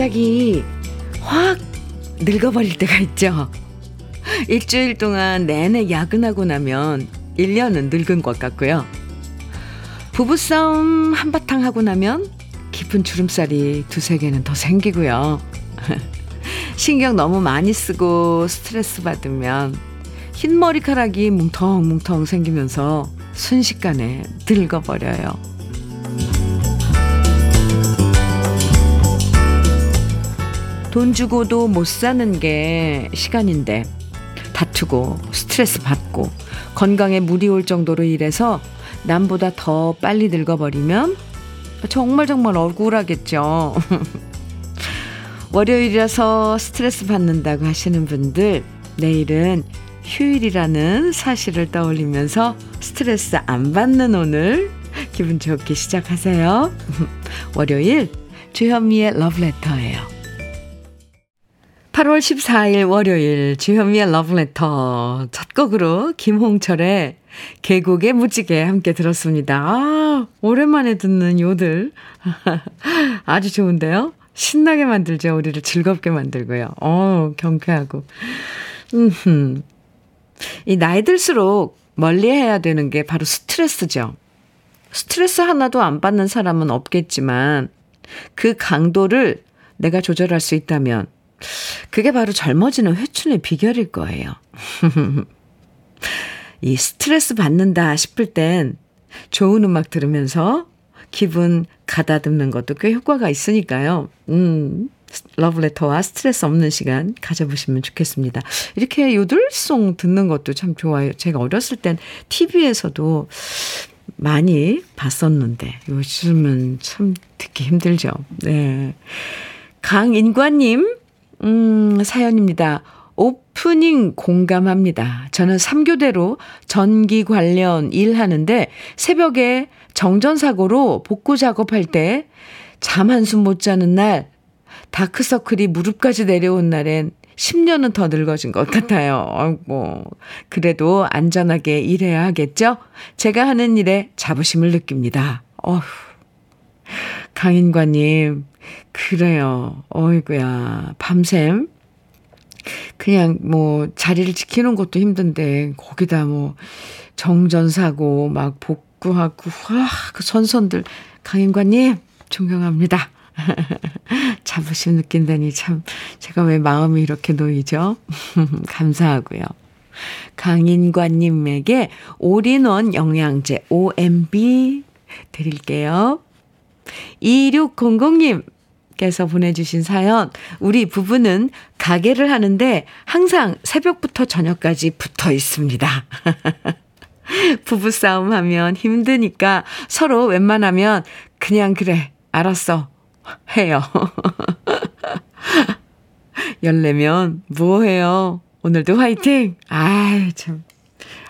갑자기 확 늙어버릴 때가 있죠. 일주일 동안 내내 야근하고 나면 1년은 늙은 것 같고요. 부부싸움 한바탕 하고 나면 깊은 주름살이 두세 개는 더 생기고요. 신경 너무 많이 쓰고 스트레스 받으면 흰 머리카락이 뭉텅뭉텅 생기면서 순식간에 늙어버려요. 돈 주고도 못 사는 게 시간인데 다투고 스트레스 받고 건강에 물이 올 정도로 일해서 남보다 더 빨리 늙어버리면 정말 억울하겠죠. 월요일이라서 스트레스 받는다고 하시는 분들, 내일은 휴일이라는 사실을 떠올리면서 스트레스 안 받는 오늘 기분 좋게 시작하세요. 월요일 주현미의 러브레터예요. 8월 14일 월요일 주현미의 러브레터 첫 곡으로 김홍철의 계곡의 무지개 함께 들었습니다. 아, 오랜만에 듣는 요들 아주 좋은데요. 신나게 만들죠. 우리를 즐겁게 만들고요. 경쾌하고. 이 나이 들수록 멀리해야 되는 게 바로 스트레스죠. 스트레스 하나도 안 받는 사람은 없겠지만 그 강도를 내가 조절할 수 있다면 그게 바로 젊어지는 회춘의 비결일 거예요. 이 스트레스 받는다 싶을 땐 좋은 음악 들으면서 기분 가다듬는 것도 꽤 효과가 있으니까요. 러브레터와 스트레스 없는 시간 가져보시면 좋겠습니다. 이렇게 요들송 듣는 것도 참 좋아요. 제가 어렸을 땐 TV에서도 많이 봤었는데 요즘은 참 듣기 힘들죠. 네. 강인관님 사연입니다. 오프닝 공감합니다. 저는 3교대로 전기 관련 일하는데 새벽에 정전사고로 복구 작업할 때 잠 한숨 못 자는 날, 다크서클이 무릎까지 내려온 날엔 10년은 더 늙어진 것 같아요. 아이고, 그래도 안전하게 일해야 하겠죠? 제가 하는 일에 자부심을 느낍니다. 어휴, 강인관님, 그래요. 어이구야. 밤샘 그냥 자리를 지키는 것도 힘든데 거기다 정전사고 막 복구하고 그 선선들, 강인관님 존경합니다. 자부심 느낀다니 참 제가 왜 마음이 이렇게 놓이죠. 감사하고요. 강인관님에게 올인원 영양제 OMB 드릴게요. 2600님께서 보내주신 사연. 우리 부부는 가게를 하는데 항상 새벽부터 저녁까지 붙어 있습니다. 부부싸움 하면 힘드니까 서로 웬만하면 그냥 그래 알았어 해요. 열내면 뭐해요. 오늘도 화이팅. 아이 참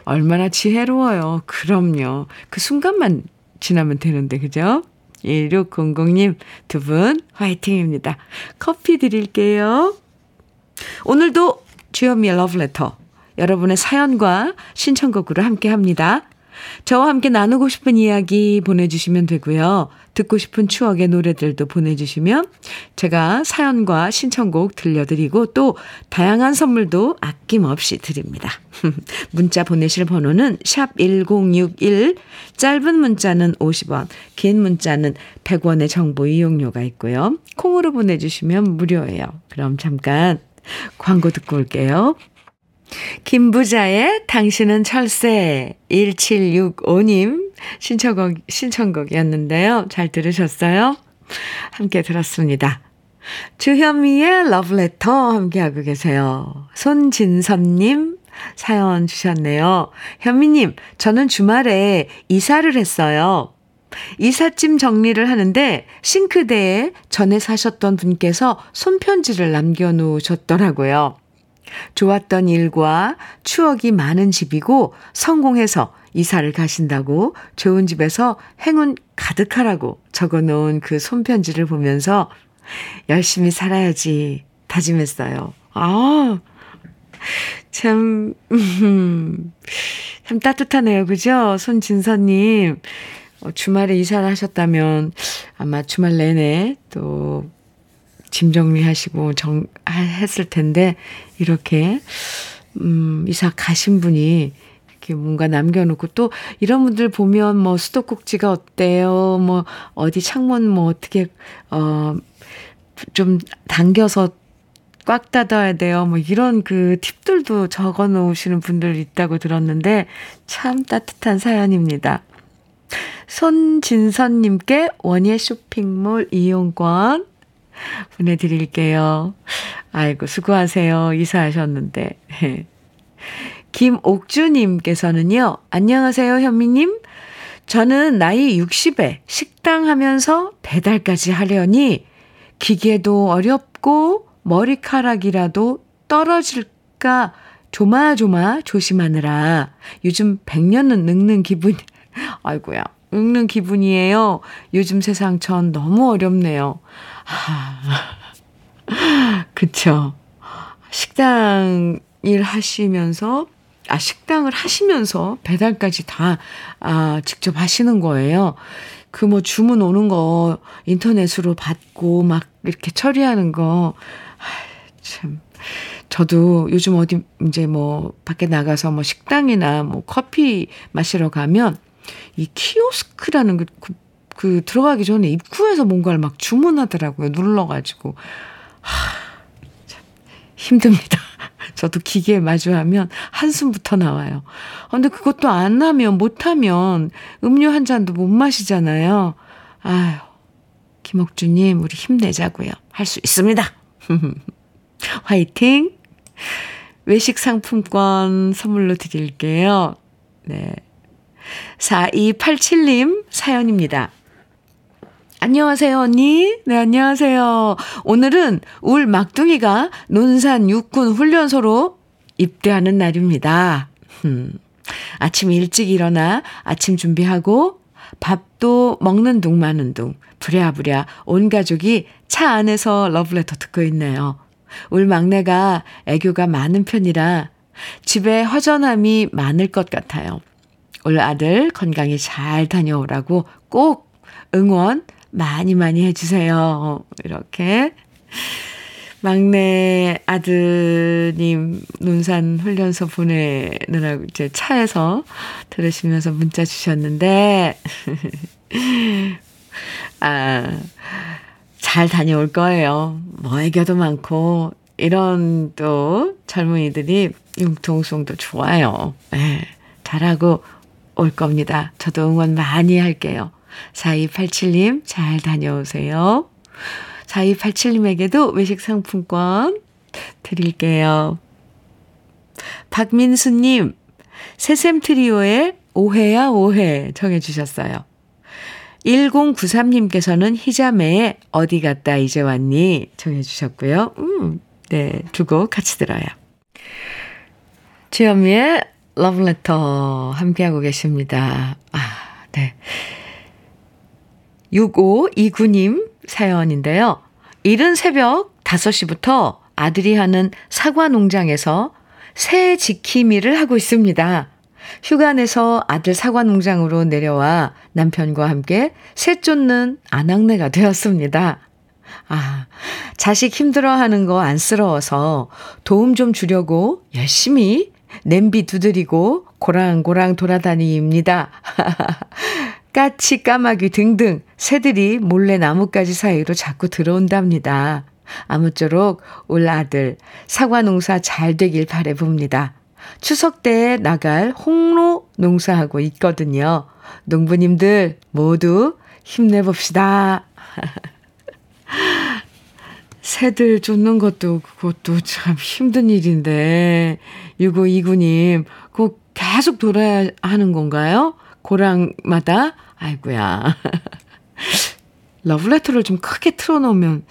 얼마나 지혜로워요. 그럼요. 그 순간만 지나면 되는데 그죠? 1600님 두 분 화이팅입니다. 커피 드릴게요. 오늘도 주현미의 러브레터 여러분의 사연과 신청곡으로 함께합니다. 저와 함께 나누고 싶은 이야기 보내주시면 되고요. 듣고 싶은 추억의 노래들도 보내주시면 제가 사연과 신청곡 들려드리고 또 다양한 선물도 아낌없이 드립니다. 문자 보내실 번호는 샵 1061, 짧은 문자는 50원, 긴 문자는 100원의 정보 이용료가 있고요. 콩으로 보내주시면 무료예요. 그럼 잠깐 광고 듣고 올게요. 김부자의 당신은 철새 1765님 신청곡이었는데요. 잘 들으셨어요? 함께 들었습니다. 주현미의 러브레터 함께하고 계세요. 손진선님 사연 주셨네요. 현미님, 저는 주말에 이사를 했어요. 이삿짐 정리를 하는데 싱크대에 전에 사셨던 분께서 손편지를 남겨놓으셨더라고요. 좋았던 일과 추억이 많은 집이고 성공해서 이사를 가신다고 좋은 집에서 행운 가득하라고 적어놓은 그 손편지를 보면서 열심히 살아야지 다짐했어요. 아, 참 따뜻하네요. 그죠? 손진서님, 주말에 이사를 하셨다면 아마 주말 내내 또 짐 정리하시고 했을 텐데 이렇게 이사 가신 분이 이렇게 뭔가 남겨놓고 또 이런 분들 보면 뭐 수도꼭지가 어때요? 뭐 어디 창문 뭐 어떻게 좀 당겨서 꽉 닫아야 돼요. 뭐 이런 그 팁들도 적어 놓으시는 분들 있다고 들었는데 참 따뜻한 사연입니다. 손진선님께 원예 쇼핑몰 이용권 보내드릴게요. 아이고 수고하세요. 이사하셨는데. 김옥주님께서는요. 안녕하세요 현미님. 저는 나이 60에 식당 하면서 배달까지 하려니 기계도 어렵고 머리카락이라도 떨어질까 조마조마 조심하느라 요즘 100년은 늙는 기분. 아이고야. 늙는 기분이에요. 요즘 세상 전 너무 어렵네요. 그쵸. 식당을 하시면서 배달까지 다 직접 하시는 거예요. 그 뭐 주문 오는 거 인터넷으로 받고 막 이렇게 처리하는 거. 참. 저도 요즘 어디 이제 뭐 밖에 나가서 뭐 식당이나 뭐 커피 마시러 가면 이 키오스크라는 그 들어가기 전에 입구에서 뭔가를 막 주문하더라고요. 눌러가지고. 참 힘듭니다. 저도 기계에 마주하면 한숨부터 나와요. 근데 그것도 안 하면 못하면 음료 한 잔도 못 마시잖아요. 아유, 김옥주님 우리 힘내자고요. 할 수 있습니다. 화이팅! 외식 상품권 선물로 드릴게요. 네. 4287님 사연입니다. 안녕하세요 언니. 네 안녕하세요. 오늘은 울 막둥이가 논산 육군 훈련소로 입대하는 날입니다. 아침 일찍 일어나 아침 준비하고 밥도 먹는 둥 마는 둥 부랴부랴 온 가족이 차 안에서 러브레터 듣고 있네요. 울 막내가 애교가 많은 편이라 집에 허전함이 많을 것 같아요. 올 아들 건강히 잘 다녀오라고 꼭 응원 많이 많이 해주세요. 이렇게 막내 아드님 논산 훈련소 보내느라고 이제 차에서 들으시면서 문자 주셨는데 잘 다녀올 거예요. 뭐 애교도 많고 이런 또 젊은이들이 융통성도 좋아요. 네, 잘하고 올 겁니다. 저도 응원 많이 할게요. 4287님 잘 다녀오세요. 4287님에게도 외식 상품권 드릴게요. 박민수님 새샘트리오의 오해야 오해 정해 주셨어요. 1093님께서는 희자매의 어디 갔다 이제 왔니 정해 주셨고요. 네, 두 곡 같이 들어요. 주현미의 러브레터 함께하고 계십니다. 네. 6529님 사연인데요. 이른 새벽 5시부터 아들이 하는 사과 농장에서 새 지킴이를 하고 있습니다. 휴가 내서 아들 사과 농장으로 내려와 남편과 함께 새 쫓는 아낙네가 되었습니다. 자식 힘들어하는 거 안쓰러워서 도움 좀 주려고 열심히 냄비 두드리고 고랑고랑 돌아다닙니다. 까치, 까마귀 등등 새들이 몰래 나뭇가지 사이로 자꾸 들어온답니다. 아무쪼록 올 아들 사과 농사 잘 되길 바라봅니다. 추석 때 나갈 홍로 농사하고 있거든요. 농부님들 모두 힘내봅시다. 새들 쫓는 그것도 참 힘든 일인데 6529님 꼭 계속 돌아야 하는 건가요? 고랑마다? 아이고야. 러브레터를 좀 크게 틀어놓으면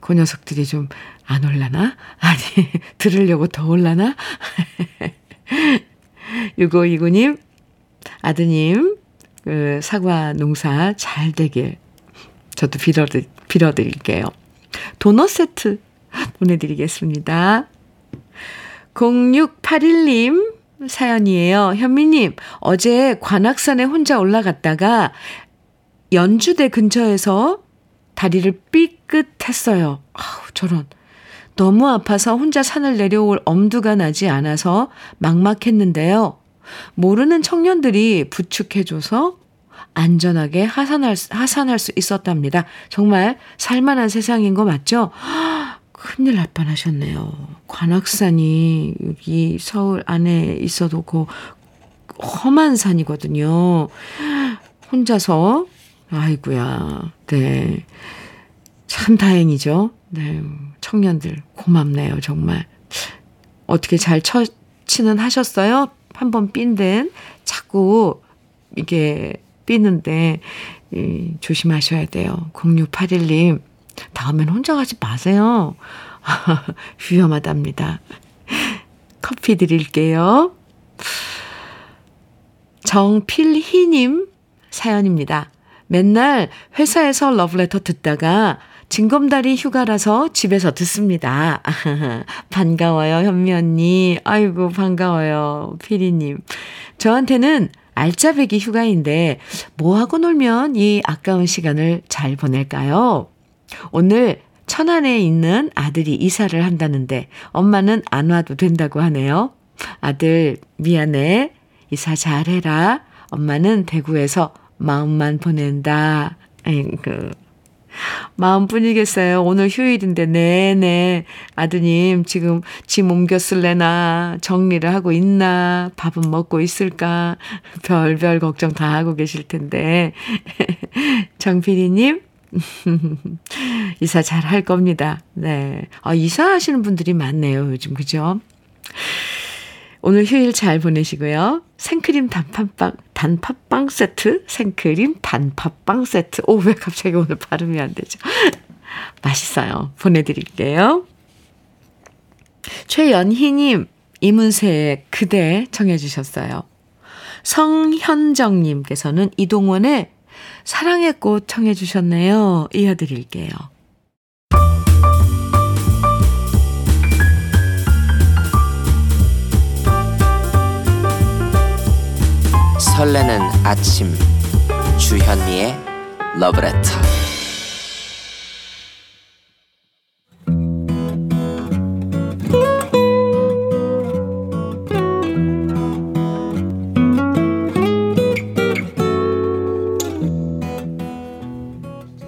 그 녀석들이 좀 안 올라나? 아니 들으려고 더 올라나? 6529님 아드님 그 사과 농사 잘 되길 저도 빌어드릴게요. 도넛 세트 보내드리겠습니다. 0681님 사연이에요. 현미님, 어제 관악산에 혼자 올라갔다가 연주대 근처에서 다리를 삐끗했어요. 아우, 저런. 너무 아파서 혼자 산을 내려올 엄두가 나지 않아서 막막했는데요. 모르는 청년들이 부축해줘서 안전하게 하산할 수 있었답니다. 정말 살만한 세상인 거 맞죠? 큰일 날 뻔하셨네요. 관악산이 여기 서울 안에 있어도 그 험한 산이거든요. 혼자서 아이고야. 네. 참 다행이죠. 네. 청년들 고맙네요. 정말. 어떻게 잘 처치는 하셨어요? 한번 삔 데는 자꾸 이게 삐는데 조심하셔야 돼요. 0681님. 다음엔 혼자 가지 마세요. 위험하답니다. 커피 드릴게요. 정필희님 사연입니다. 맨날 회사에서 러브레터 듣다가 징검다리 휴가라서 집에서 듣습니다. 반가워요, 현미 언니. 아이고, 반가워요, 피리님. 저한테는 알짜배기 휴가인데 뭐하고 놀면 이 아까운 시간을 잘 보낼까요? 오늘 천안에 있는 아들이 이사를 한다는데 엄마는 안 와도 된다고 하네요. 아들, 미안해. 이사 잘해라. 엄마는 대구에서 마음만 보낸다. 아이고, 마음뿐이겠어요. 오늘 휴일인데 네네. 아드님 지금 짐 옮겨 쓸래나, 정리를 하고 있나, 밥은 먹고 있을까, 별별 걱정 다 하고 계실 텐데. 정필이님 이사 잘 할 겁니다. 네. 아, 이사하시는 분들이 많네요, 요즘. 그죠? 오늘 휴일 잘 보내시고요. 생크림 단팥빵 세트, 생크림 단팥빵 세트. 오, 왜 갑자기 오늘 발음이 안 되죠? 맛있어요. 보내드릴게요. 최연희님, 이문세의 그대 청해 주셨어요. 성현정님께서는 이동원의 사랑의 꽃 청해 주셨네요. 이어드릴게요. 설레는 아침 주현미의 러브레터.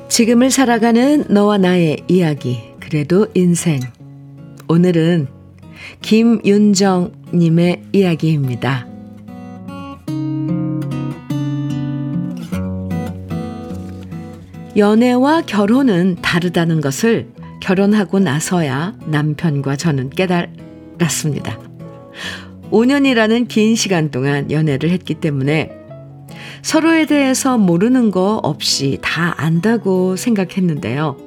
지금을 살아가는 너와 나의 이야기, 그래도 인생. 오늘은 김윤정님의 이야기입니다. 연애와 결혼은 다르다는 것을 결혼하고 나서야 남편과 저는 깨달았습니다. 5년이라는 긴 시간 동안 연애를 했기 때문에 서로에 대해서 모르는 거 없이 다 안다고 생각했는데요.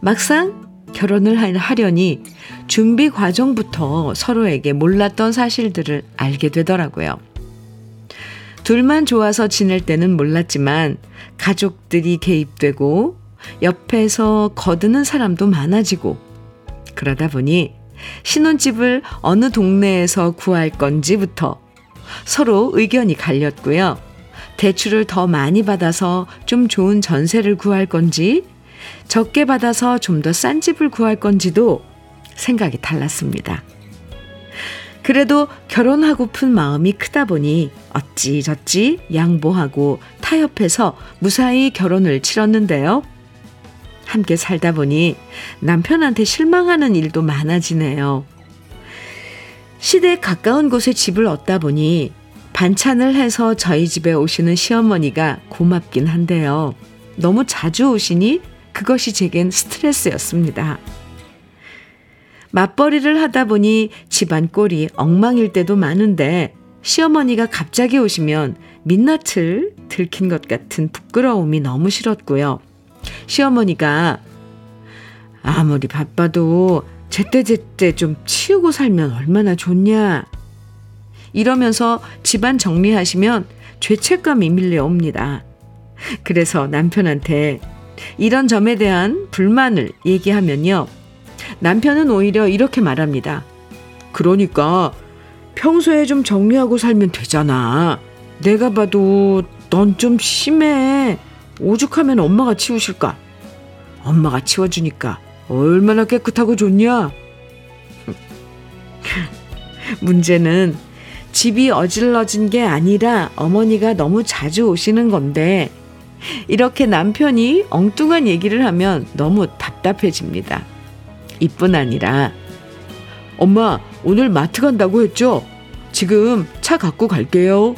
막상 결혼을 하려니 준비 과정부터 서로에게 몰랐던 사실들을 알게 되더라고요. 둘만 좋아서 지낼 때는 몰랐지만 가족들이 개입되고 옆에서 거드는 사람도 많아지고, 그러다 보니 신혼집을 어느 동네에서 구할 건지부터 서로 의견이 갈렸고요. 대출을 더 많이 받아서 좀 좋은 전세를 구할 건지, 적게 받아서 좀 더 싼 집을 구할 건지도 생각이 달랐습니다. 그래도 결혼하고픈 마음이 크다 보니 어찌저찌 양보하고 타협해서 무사히 결혼을 치렀는데요. 함께 살다 보니 남편한테 실망하는 일도 많아지네요. 시댁 가까운 곳에 집을 얻다 보니 반찬을 해서 저희 집에 오시는 시어머니가 고맙긴 한데요. 너무 자주 오시니 그것이 제겐 스트레스였습니다. 맞벌이를 하다 보니 집안 꼴이 엉망일 때도 많은데 시어머니가 갑자기 오시면 민낯을 들킨 것 같은 부끄러움이 너무 싫었고요. 시어머니가 아무리 바빠도 제때제때 좀 치우고 살면 얼마나 좋냐 이러면서 집안 정리하시면 죄책감이 밀려옵니다. 그래서 남편한테 이런 점에 대한 불만을 얘기하면요, 남편은 오히려 이렇게 말합니다. 그러니까 평소에 좀 정리하고 살면 되잖아. 내가 봐도 넌 좀 심해. 오죽하면 엄마가 치우실까. 엄마가 치워주니까 얼마나 깨끗하고 좋냐? 문제는 집이 어질러진 게 아니라 어머니가 너무 자주 오시는 건데 이렇게 남편이 엉뚱한 얘기를 하면 너무 답답해집니다. 이뿐 아니라 엄마 오늘 마트 간다고 했죠? 지금 차 갖고 갈게요.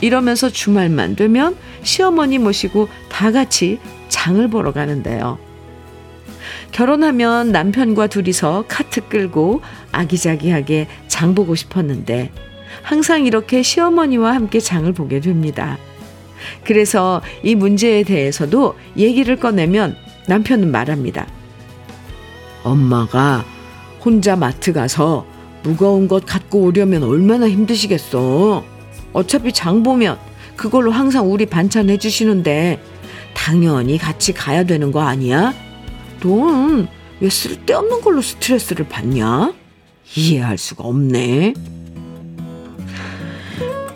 이러면서 주말만 되면 시어머니 모시고 다 같이 장을 보러 가는데요. 결혼하면 남편과 둘이서 카트 끌고 아기자기하게 장 보고 싶었는데 항상 이렇게 시어머니와 함께 장을 보게 됩니다. 그래서 이 문제에 대해서도 얘기를 꺼내면 남편은 말합니다. 엄마가 혼자 마트 가서 무거운 것 갖고 오려면 얼마나 힘드시겠어. 어차피 장 보면 그걸로 항상 우리 반찬 해주시는데 당연히 같이 가야 되는 거 아니야? 넌 왜 쓸데없는 걸로 스트레스를 받냐? 이해할 수가 없네.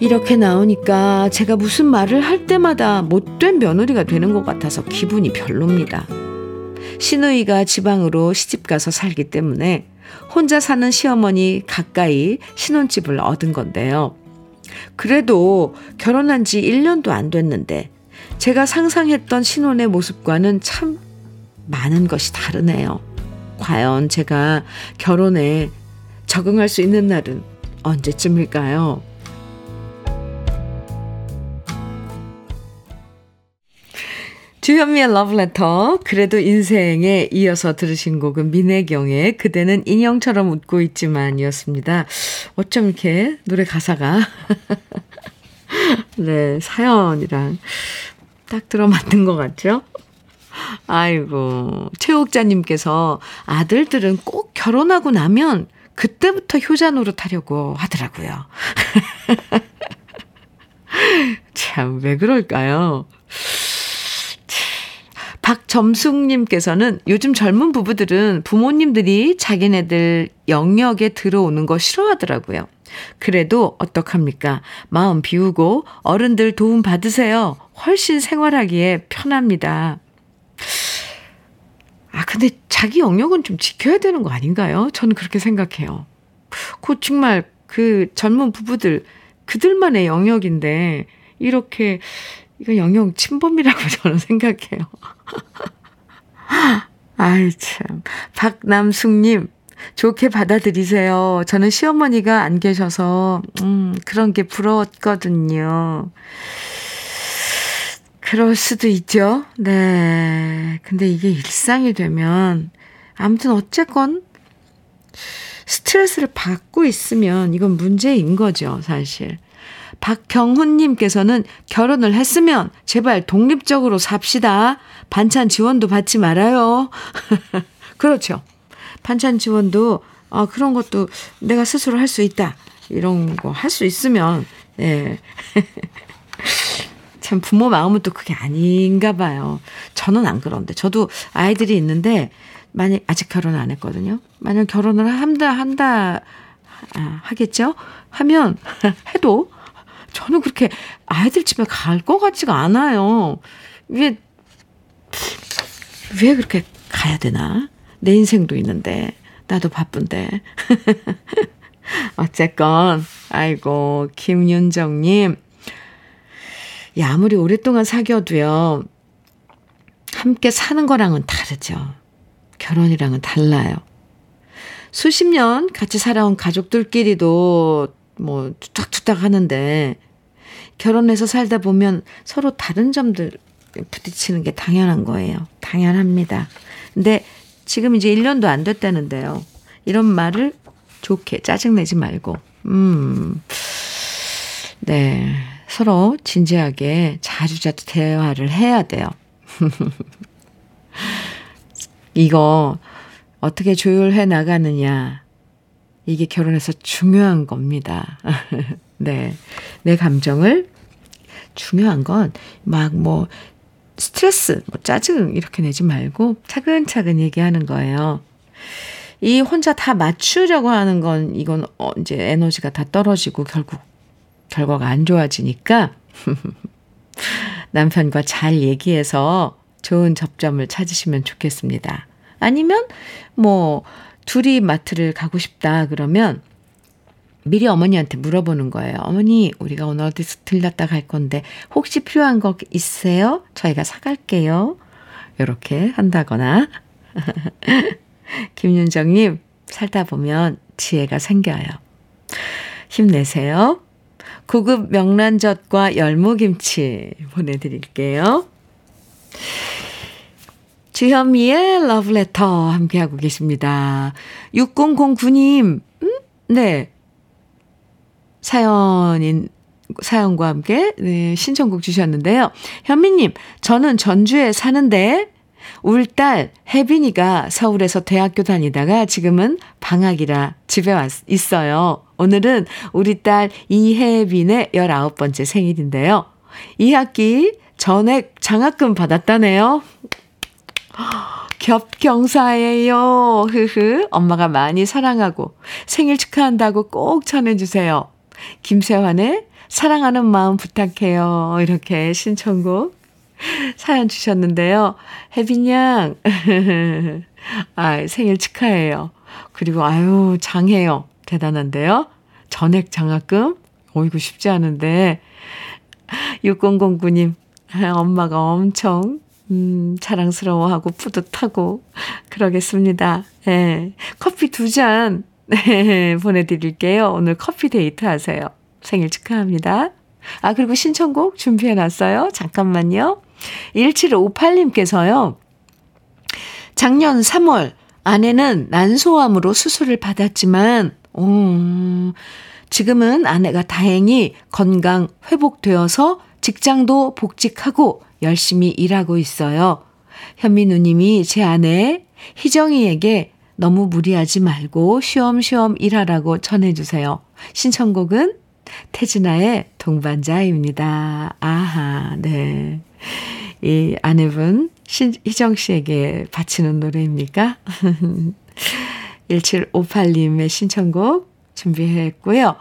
이렇게 나오니까 제가 무슨 말을 할 때마다 못된 며느리가 되는 것 같아서 기분이 별로입니다. 시누이가 지방으로 시집가서 살기 때문에 혼자 사는 시어머니 가까이 신혼집을 얻은 건데요. 그래도 결혼한 지 1년도 안 됐는데 제가 상상했던 신혼의 모습과는 참 많은 것이 다르네요. 과연 제가 결혼에 적응할 수 있는 날은 언제쯤일까요? 주현미의 러브레터, 그래도 인생에 이어서 들으신 곡은 민혜경의 그대는 인형처럼 웃고 있지만 이었습니다. 어쩜 이렇게 노래 가사가 네, 사연이랑 딱 들어맞는 것 같죠? 아이고, 최옥자님께서 아들들은 꼭 결혼하고 나면 그때부터 효자 노릇하려고 하더라고요. 참, 왜 그럴까요? 박점숙님께서는 요즘 젊은 부부들은 부모님들이 자기네들 영역에 들어오는 거 싫어하더라고요. 그래도 어떡합니까? 마음 비우고 어른들 도움 받으세요. 훨씬 생활하기에 편합니다. 아, 근데 자기 영역은 좀 지켜야 되는 거 아닌가요? 저는 그렇게 생각해요. 그 정말 그 젊은 부부들 그들만의 영역인데 이렇게 이거 영역 침범이라고 저는 생각해요. 아이 참. 박남숙님, 좋게 받아들이세요. 저는 시어머니가 안 계셔서 그런 게 부러웠거든요. 그럴 수도 있죠. 네. 근데 이게 일상이 되면, 아무튼 어쨌건 스트레스를 받고 있으면 이건 문제인 거죠, 사실. 박경훈님께서는 결혼을 했으면 제발 독립적으로 삽시다. 반찬 지원도 받지 말아요. 그렇죠. 반찬 지원도 그런 것도 내가 스스로 할 수 있다. 이런 거 할 수 있으면 네. 참 부모 마음은 또 그게 아닌가 봐요. 저는 안 그런데 저도 아이들이 있는데 만약 아직 결혼 안 했거든요. 만약 결혼을 하겠죠? 하면 해도 저는 그렇게 아이들 집에 갈 것 같지가 않아요. 왜 그렇게 가야 되나? 내 인생도 있는데 나도 바쁜데. 어쨌건 아이고 김윤정님, 야, 아무리 오랫동안 사귀어도요 함께 사는 거랑은 다르죠. 결혼이랑은 달라요. 수십 년 같이 살아온 가족들끼리도 뭐 투닥투닥 하는데 결혼해서 살다 보면 서로 다른 점들 부딪히는 게 당연한 거예요. 당연합니다. 근데 지금 이제 1년도 안 됐다는데요. 이런 말을 좋게 짜증내지 말고 네, 서로 진지하게 자주자주 대화를 해야 돼요. 이거 어떻게 조율해 나가느냐, 이게 결혼에서 중요한 겁니다. 네. 내 감정을, 중요한 건, 막 뭐, 스트레스, 뭐 짜증, 이렇게 내지 말고, 차근차근 얘기하는 거예요. 이 혼자 다 맞추려고 하는 건, 이건 이제 에너지가 다 떨어지고, 결국, 결과가 안 좋아지니까, 남편과 잘 얘기해서 좋은 접점을 찾으시면 좋겠습니다. 아니면 뭐 둘이 마트를 가고 싶다 그러면 미리 어머니한테 물어보는 거예요. 어머니, 우리가 오늘 어디서 들렸다 갈 건데 혹시 필요한 거 있으세요? 저희가 사갈게요. 이렇게 한다거나. 김윤정님, 살다 보면 지혜가 생겨요. 힘내세요. 고급 명란젓과 열무김치 보내드릴게요. 주현미의 러브레터 함께하고 계십니다. 6009님, 네. 사연과 함께 네, 신청곡 주셨는데요. 현미님, 저는 전주에 사는데 울 딸 혜빈이가 서울에서 대학교 다니다가 지금은 방학이라 집에 있어요. 오늘은 우리 딸 이혜빈의 19번째 생일인데요. 2학기 전액 장학금 받았다네요. 겹경사예요. 엄마가 많이 사랑하고 생일 축하한다고 꼭 전해주세요. 김세환의 사랑하는 마음 부탁해요. 이렇게 신청곡 사연 주셨는데요. 혜빈 양, 아, 생일 축하해요. 그리고 아유, 장해요. 대단한데요. 전액 장학금? 어이구, 쉽지 않은데. 6009님, 엄마가 엄청 사랑스러워하고 뿌듯하고 그러겠습니다. 예, 커피 2잔 네, 보내드릴게요. 오늘 커피 데이트 하세요. 생일 축하합니다. 아, 그리고 신청곡 준비해놨어요. 잠깐만요. 1758님께서요. 작년 3월 아내는 난소암으로 수술을 받았지만 지금은 아내가 다행히 건강 회복되어서 직장도 복직하고 열심히 일하고 있어요. 현미 누님이 제 아내 희정이에게 너무 무리하지 말고 쉬엄쉬엄 일하라고 전해주세요. 신청곡은 태진아의 동반자입니다. 아하, 네. 이 아내분 희정 씨에게 바치는 노래입니까? 1758님의 신청곡 준비했고요.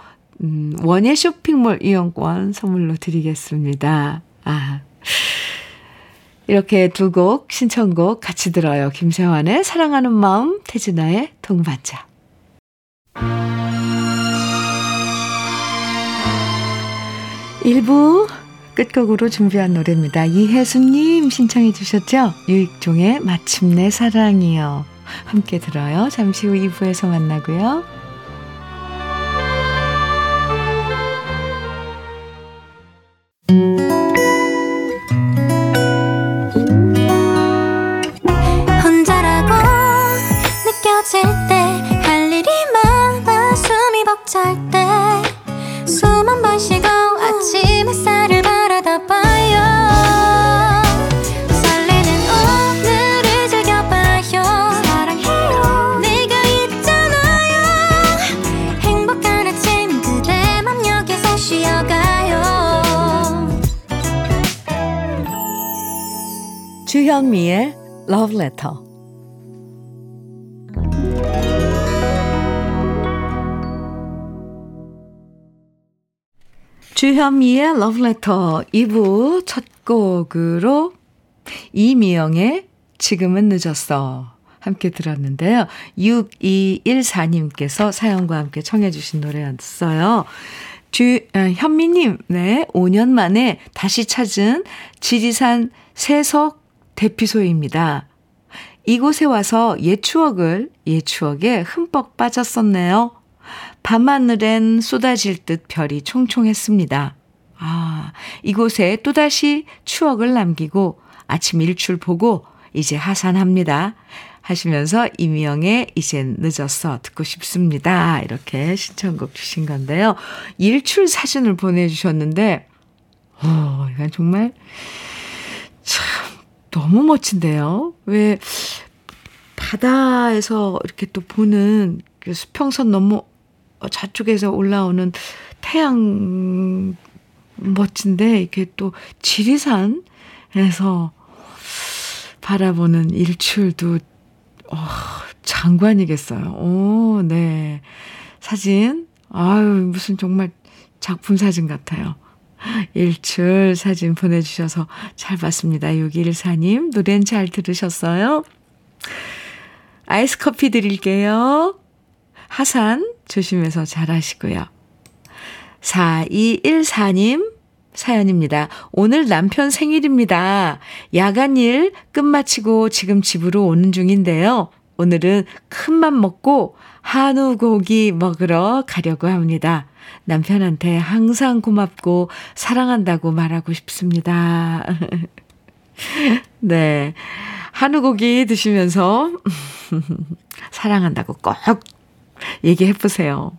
원예 쇼핑몰 이용권 선물로 드리겠습니다. 아, 이렇게 두 곡 신청곡 같이 들어요. 김세환의 사랑하는 마음, 태진아의 동반자. 일부 끝곡으로 준비한 노래입니다. 이혜수님 신청해 주셨죠? 유익종의 마침내 사랑이요. 함께 들어요. 잠시 후 2부에서 만나고요. 주현미의 러브레터. 주현미의 러브레터 2부 첫 곡으로 이미영의 지금은 늦었어 함께 들었는데요. 6214님께서 사연과 함께 청해 주신 노래였어요. 현미님, 네, 5년 만에 다시 찾은 지리산 세석 대피소입니다. 이곳에 와서 옛 추억에 흠뻑 빠졌었네요. 밤하늘엔 쏟아질 듯 별이 총총했습니다. 아, 이곳에 또다시 추억을 남기고 아침 일출 보고 이제 하산합니다. 하시면서 이미영의 이젠 늦었어 듣고 싶습니다. 이렇게 신청곡 주신 건데요. 일출 사진을 보내주셨는데 이건 정말 참 너무 멋진데요. 왜 바다에서 이렇게 또 보는 수평선 너무 저쪽에서 올라오는 태양 멋진데 이렇게 또 지리산에서 바라보는 일출도 장관이겠어요. 오, 네. 사진, 아유, 무슨 정말 작품 사진 같아요. 일출 사진 보내주셔서 잘 봤습니다. 614님, 노래는 잘 들으셨어요? 아이스 커피 드릴게요. 하산 조심해서 잘 하시고요. 4214님 사연입니다. 오늘 남편 생일입니다. 야간일 끝마치고 지금 집으로 오는 중인데요. 오늘은 큰맘 먹고 한우 고기 먹으러 가려고 합니다. 남편한테 항상 고맙고 사랑한다고 말하고 싶습니다. 네, 한우 고기 드시면서 사랑한다고 꼭 얘기해 보세요.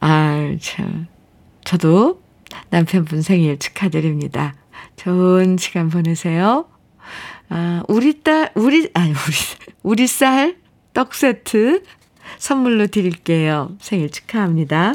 아, 참. 저도 남편분 생일 축하드립니다. 좋은 시간 보내세요. 아, 우리 쌀 떡 세트 선물로 드릴게요. 생일 축하합니다.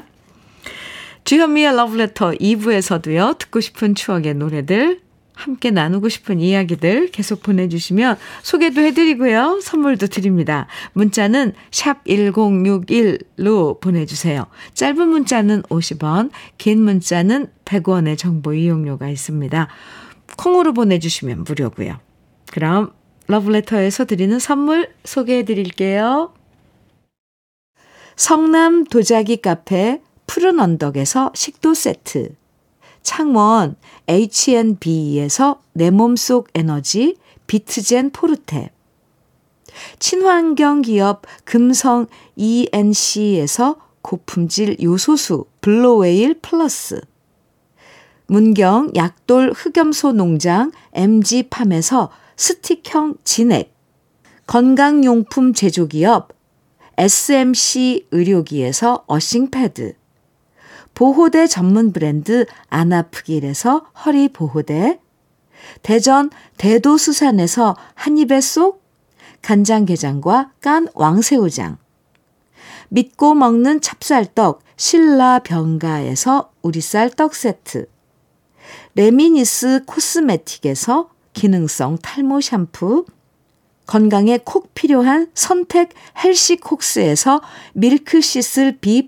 주현미의 러브레터 2부에서도요. 듣고 싶은 추억의 노래들, 함께 나누고 싶은 이야기들 계속 보내주시면 소개도 해드리고요. 선물도 드립니다. 문자는 샵 1061로 보내주세요. 짧은 문자는 50원, 긴 문자는 100원의 정보 이용료가 있습니다. 콩으로 보내주시면 무료고요. 그럼 러브레터에서 드리는 선물 소개해드릴게요. 성남 도자기 카페 푸른 언덕에서 식도 세트, 창원 H&B에서 내 몸속 에너지 비트젠 포르테, 친환경 기업 금성 ENC에서 고품질 요소수 블루웨일 플러스, 문경 약돌 흑염소 농장 MG팜에서 스틱형 진액, 건강용품 제조기업 SMC 의료기에서 어싱패드, 보호대 전문 브랜드 안아프길에서 허리보호대, 대전 대도수산에서 한입에 쏙 간장게장과 깐 왕새우장, 믿고 먹는 찹쌀떡 신라병가에서 우리쌀 떡세트, 레미니스 코스메틱에서 기능성 탈모 샴푸, 건강에 콕 필요한 선택 헬시콕스에서 밀크시슬 B+,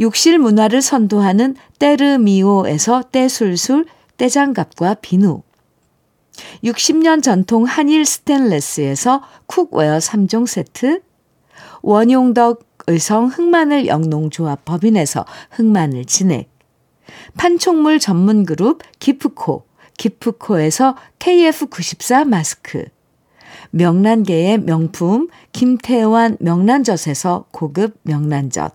욕실 문화를 선도하는 때르미오에서 때술술 때장갑과 비누, 60년 전통 한일 스탠레스에서 쿡웨어 3종 세트, 원용덕 의성 흑마늘 영농조합 법인에서 흑마늘 진액, 판촉물 전문 그룹 기프코 기프코에서 KF94 마스크, 명란계의 명품 김태환 명란젓에서 고급 명란젓,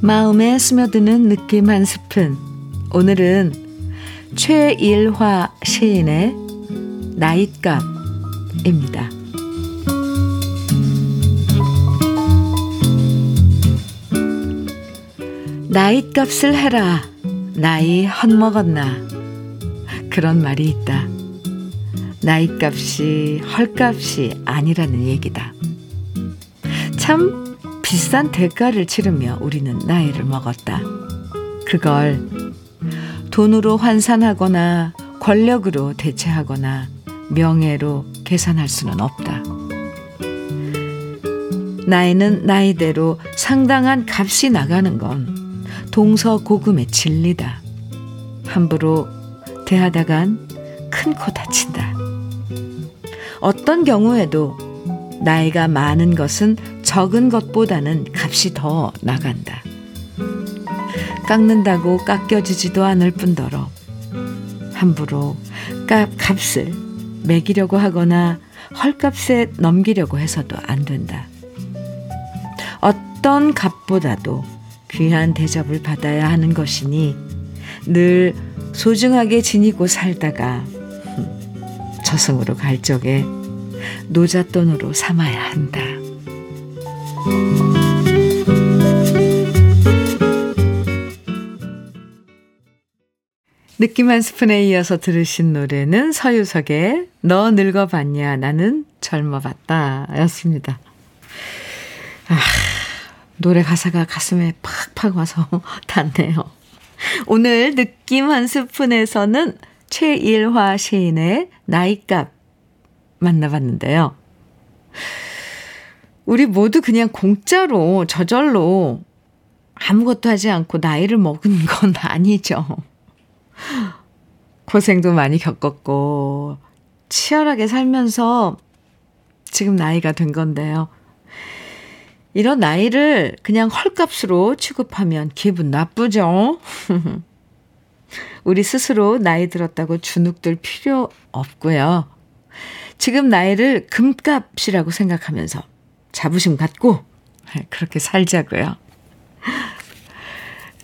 마음에 스며드는 느낌 한 스푼. 오늘은 최일화 시인의 나잇값입니다. 나잇값을 해라. 나이 헛먹었나. 그런 말이 있다. 나잇값이 헐값이 아니라는 얘기다. 참 비싼 대가를 치르며 우리는 나이를 먹었다. 그걸 돈으로 환산하거나 권력으로 대체하거나 명예로 계산할 수는 없다. 나이는 나이대로 상당한 값이 나가는 건 동서고금의 진리다. 함부로 대하다간 큰 코 다친다. 어떤 경우에도 나이가 많은 것은 적은 것보다는 값이 더 나간다. 깎는다고 깎여지지도 않을 뿐더러 함부로 값을 매기려고 하거나 헐값에 넘기려고 해서도 안 된다. 어떤 값보다도 귀한 대접을 받아야 하는 것이니 늘 소중하게 지니고 살다가 저승으로 갈 적에 노잣돈으로 삼아야 한다. 느낌 한 스푼에 이어서 들으신 노래는 서유석의 너 늙어봤냐 나는 젊어봤다 였습니다. 노래 가사가 가슴에 팍팍 와서 닿네요. 오늘 느낌 한 스푼에서는 최일화 시인의 나이값 만나봤는데요. 우리 모두 그냥 공짜로 저절로 아무것도 하지 않고 나이를 먹은 건 아니죠. 고생도 많이 겪었고 치열하게 살면서 지금 나이가 된 건데요. 이런 나이를 그냥 헐값으로 취급하면 기분 나쁘죠. 우리 스스로 나이 들었다고 주눅들 필요 없고요. 지금 나이를 금값이라고 생각하면서 자부심 갖고 그렇게 살자고요.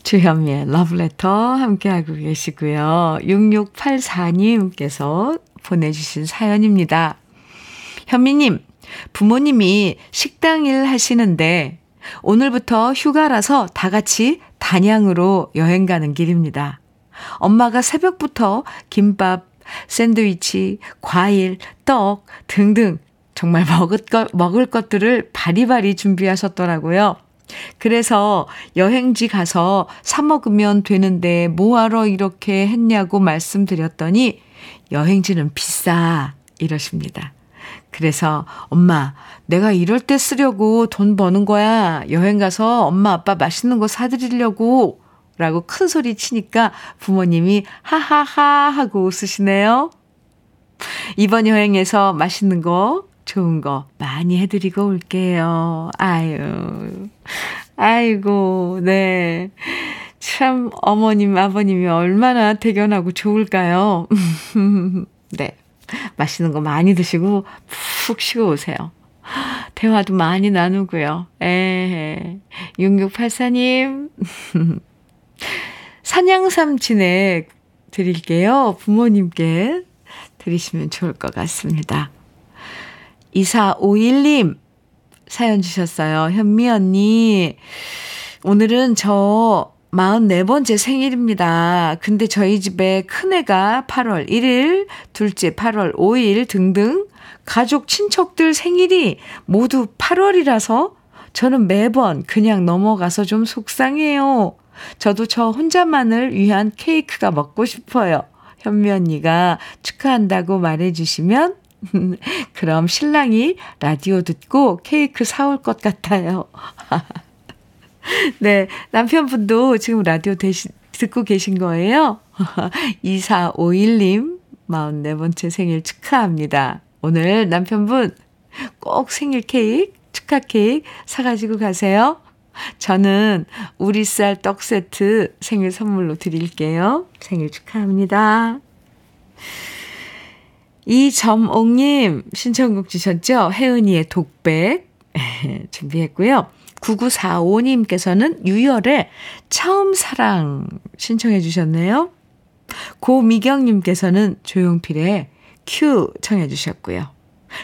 주현미의 러브레터 함께하고 계시고요. 6684님께서 보내주신 사연입니다. 현미님, 부모님이 식당일 하시는데 오늘부터 휴가라서 다 같이 단양으로 여행 가는 길입니다. 엄마가 새벽부터 김밥, 샌드위치, 과일, 떡 등등 정말 먹을 것들을 바리바리 준비하셨더라고요. 그래서 여행지 가서 사 먹으면 되는데 뭐하러 이렇게 했냐고 말씀드렸더니 여행지는 비싸 이러십니다. 그래서 엄마, 내가 이럴 때 쓰려고 돈 버는 거야. 여행 가서 엄마 아빠 맛있는 거 사드리려고 라고 큰 소리 치니까 부모님이 하하하 하고 웃으시네요. 이번 여행에서 맛있는 거, 좋은 거 많이 해드리고 올게요. 아이고, 네. 참 어머님, 아버님이 얼마나 대견하고 좋을까요? 네. 맛있는 거 많이 드시고 푹 쉬고 오세요. 대화도 많이 나누고요. 6684님 산양삼 진액 드릴게요. 부모님께 드리시면 좋을 것 같습니다. 2451님 사연 주셨어요. 현미 언니, 오늘은 저 44번째 생일입니다. 근데 저희 집에 큰애가 8월 1일, 둘째 8월 5일 등등 가족 친척들 생일이 모두 8월이라서 저는 매번 그냥 넘어가서 좀 속상해요. 저도 저 혼자만을 위한 케이크가 먹고 싶어요. 현미 언니가 축하한다고 말해주시면 그럼 신랑이 라디오 듣고 케이크 사올 것 같아요. 네, 남편분도 지금 라디오 듣고 계신 거예요. 2451님 44번째 생일 축하합니다. 오늘 남편분 꼭 생일 케이크, 축하 케이크 사가지고 가세요. 저는 우리 쌀 떡 세트 생일 선물로 드릴게요. 생일 축하합니다. 이점옥님 신청곡 주셨죠? 혜은이의 독백 준비했고요. 9945님께서는 유열의 처음 사랑 신청해 주셨네요. 고미경님께서는 조용필의 큐 청해 주셨고요.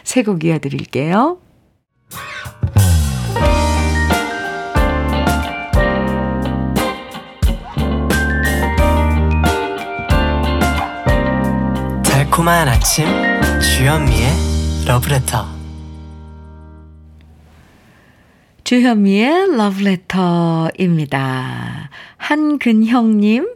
세 곡 이어드릴게요. 달콤한 아침 주현미의 러브레터. 주현미의 러브레터입니다. 한근형님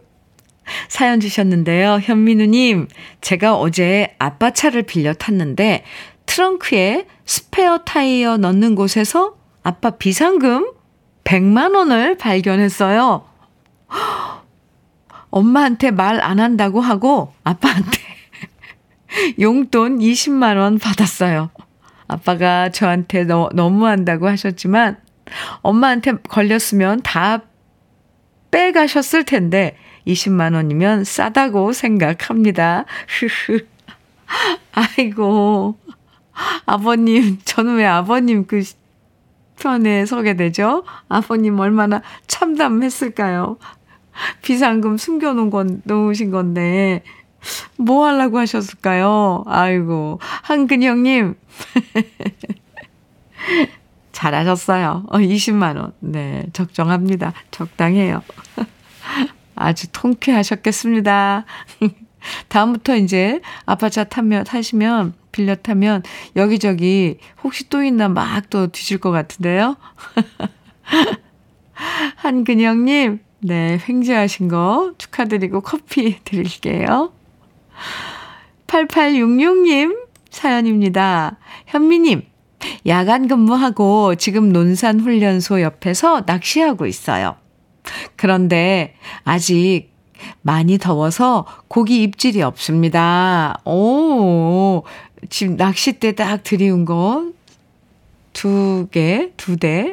사연 주셨는데요. 현민우님, 제가 어제 아빠 차를 빌려 탔는데 트렁크에 스페어 타이어 넣는 곳에서 아빠 비상금 100만 원을 발견했어요. 엄마한테 말 안 한다고 하고 아빠한테 용돈 20만 원 받았어요. 아빠가 저한테 너무한다고 하셨지만 엄마한테 걸렸으면 다 빼가셨을 텐데 20만 원이면 싸다고 생각합니다. 아이고 아버님, 저는 왜 아버님 그 편에 서게 되죠? 아버님 얼마나 참담했을까요? 비상금 숨겨놓은 건 놓으신 건데 뭐 하려고 하셨을까요? 아이고 한근 형님 잘하셨어요. 20만 원. 네, 적정합니다. 적당해요. 아주 통쾌하셨겠습니다. 다음부터 이제 아빠 차 타시면 빌려 타면 여기저기 혹시 또 있나 막 또 뒤질 것 같은데요. 한근 형님, 네, 횡재하신 거 축하드리고 커피 드릴게요. 8866님 사연입니다. 현미님, 야간 근무하고 지금 논산 훈련소 옆에서 낚시하고 있어요. 그런데 아직 많이 더워서 고기 입질이 없습니다. 오, 지금 낚싯대 딱 들이운 거 두 대,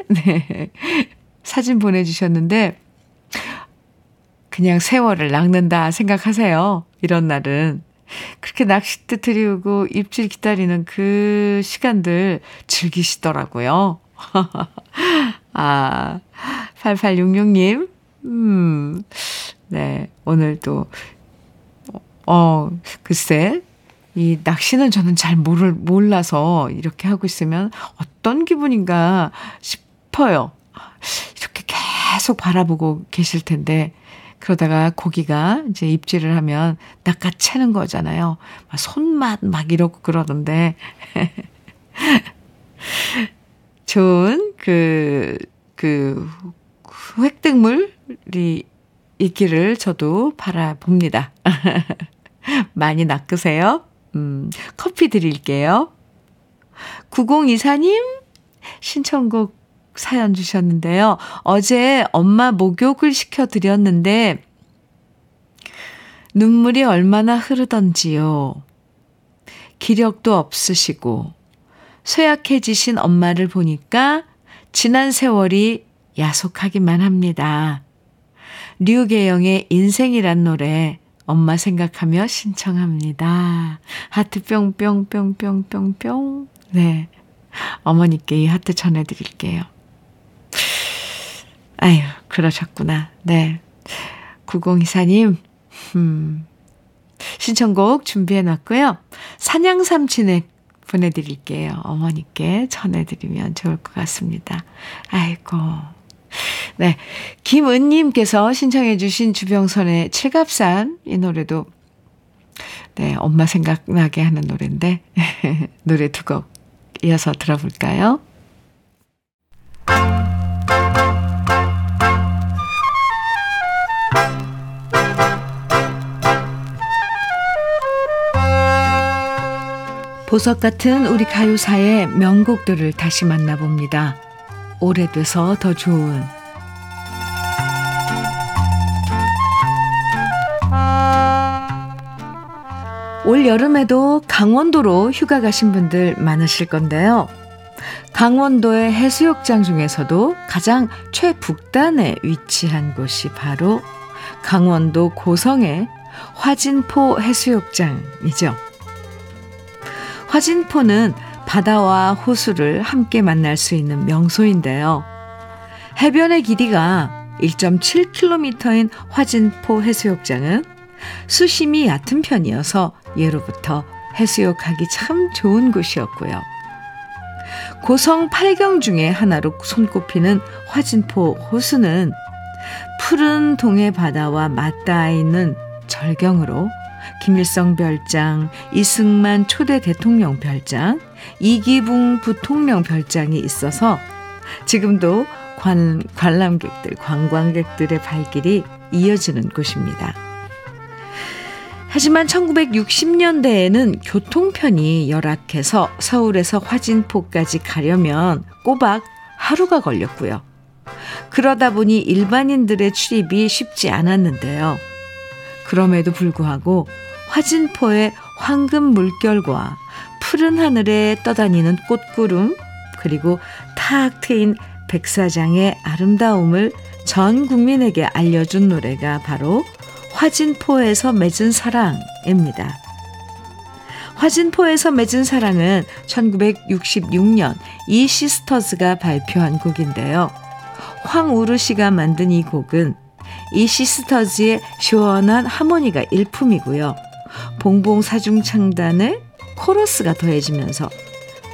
네. 사진 보내주셨는데, 그냥 세월을 낚는다 생각하세요. 이런 날은. 그렇게 낚싯대 들이우고 입질 기다리는 그 시간들 즐기시더라고요. 아, 8866님, 네, 오늘도, 글쎄, 이 낚시는 저는 잘 몰라서 이렇게 하고 있으면 어떤 기분인가 싶어요. 이렇게 계속 바라보고 계실 텐데, 그러다가 고기가 이제 입질을 하면 낚아채는 거잖아요. 막 손맛 막 이러고 그러던데. 좋은 그 획득물이 있기를 저도 바라봅니다. 많이 낚으세요. 커피 드릴게요. 9024님 신청곡 사연 주셨는데요. 어제 엄마 목욕을 시켜드렸는데 눈물이 얼마나 흐르던지요. 기력도 없으시고 쇠약해지신 엄마를 보니까 지난 세월이 야속하기만 합니다. 류계영의 인생이란 노래 엄마 생각하며 신청합니다. 하트 뿅뿅뿅뿅뿅뿅. 네, 어머니께 이 하트 전해드릴게요. 아유, 그러셨구나. 네, 9024님 신청곡 준비해놨고요. 산양삼치네 보내드릴게요. 어머니께 전해드리면 좋을 것 같습니다. 아이고, 네, 김은님께서 신청해 주신 주병선의 칠갑산, 이 노래도 네, 엄마 생각나게 하는 노래인데 노래 두 곡 이어서 들어볼까요? 보석 같은 우리 가요사의 명곡들을 다시 만나봅니다. 오래돼서 더 좋은. 올 여름에도 강원도로 휴가 가신 분들 많으실 건데요. 강원도의 해수욕장 중에서도 가장 최북단에 위치한 곳이 바로 강원도 고성의 화진포 해수욕장이죠. 화진포는 바다와 호수를 함께 만날 수 있는 명소인데요. 해변의 길이가 1.7km인 화진포 해수욕장은 수심이 얕은 편이어서 예로부터 해수욕하기 참 좋은 곳이었고요. 고성 8경 중에 하나로 손꼽히는 화진포 호수는 푸른 동해 바다와 맞닿아 있는 절경으로 김일성 별장, 이승만 초대 대통령 별장, 이기붕 부통령 별장이 있어서 지금도 관광객들의 발길이 이어지는 곳입니다. 하지만 1960년대에는 교통편이 열악해서 서울에서 화진포까지 가려면 꼬박 하루가 걸렸고요. 그러다 보니 일반인들의 출입이 쉽지 않았는데요. 그럼에도 불구하고 화진포의 황금 물결과 푸른 하늘에 떠다니는 꽃구름, 그리고 탁 트인 백사장의 아름다움을 전 국민에게 알려준 노래가 바로 화진포에서 맺은 사랑입니다. 화진포에서 맺은 사랑은 1966년 이 시스터즈가 발표한 곡인데요. 황우루 씨가 만든 이 곡은 이 시스터즈의 시원한 하모니가 일품이고요. 봉봉 사중창단에 코러스가 더해지면서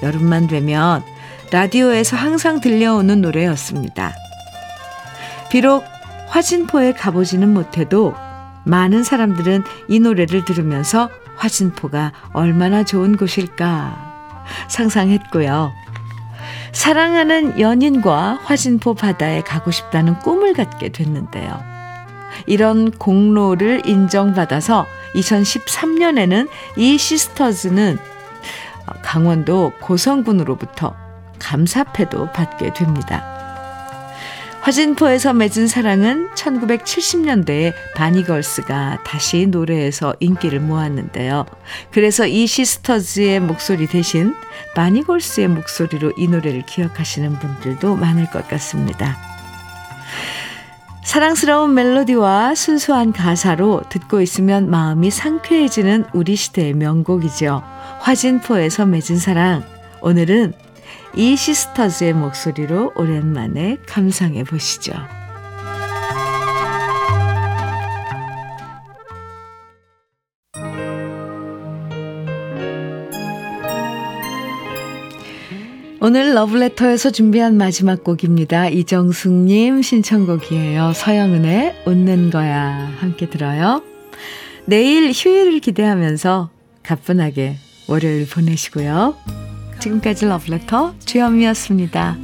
여름만 되면 라디오에서 항상 들려오는 노래였습니다. 비록 화진포에 가보지는 못해도 많은 사람들은 이 노래를 들으면서 화진포가 얼마나 좋은 곳일까 상상했고요. 사랑하는 연인과 화진포 바다에 가고 싶다는 꿈을 갖게 됐는데요. 이런 공로를 인정받아서 2013년에는 이 시스터즈는 강원도 고성군으로부터 감사패도 받게 됩니다. 화진포에서 맺은 사랑은 1970년대에 바니걸스가 다시 노래에서 인기를 모았는데요. 그래서 이 시스터즈의 목소리 대신 바니걸스의 목소리로 이 노래를 기억하시는 분들도 많을 것 같습니다. 사랑스러운 멜로디와 순수한 가사로 듣고 있으면 마음이 상쾌해지는 우리 시대의 명곡이죠. 화진포에서 맺은 사랑, 오늘은 이 시스터즈의 목소리로 오랜만에 감상해 보시죠. 오늘 러브레터에서 준비한 마지막 곡입니다. 이정숙님 신청곡이에요. 서영은의 웃는 거야 함께 들어요. 내일 휴일을 기대하면서 가뿐하게 월요일 보내시고요. 지금까지 러브레터 주현미였습니다.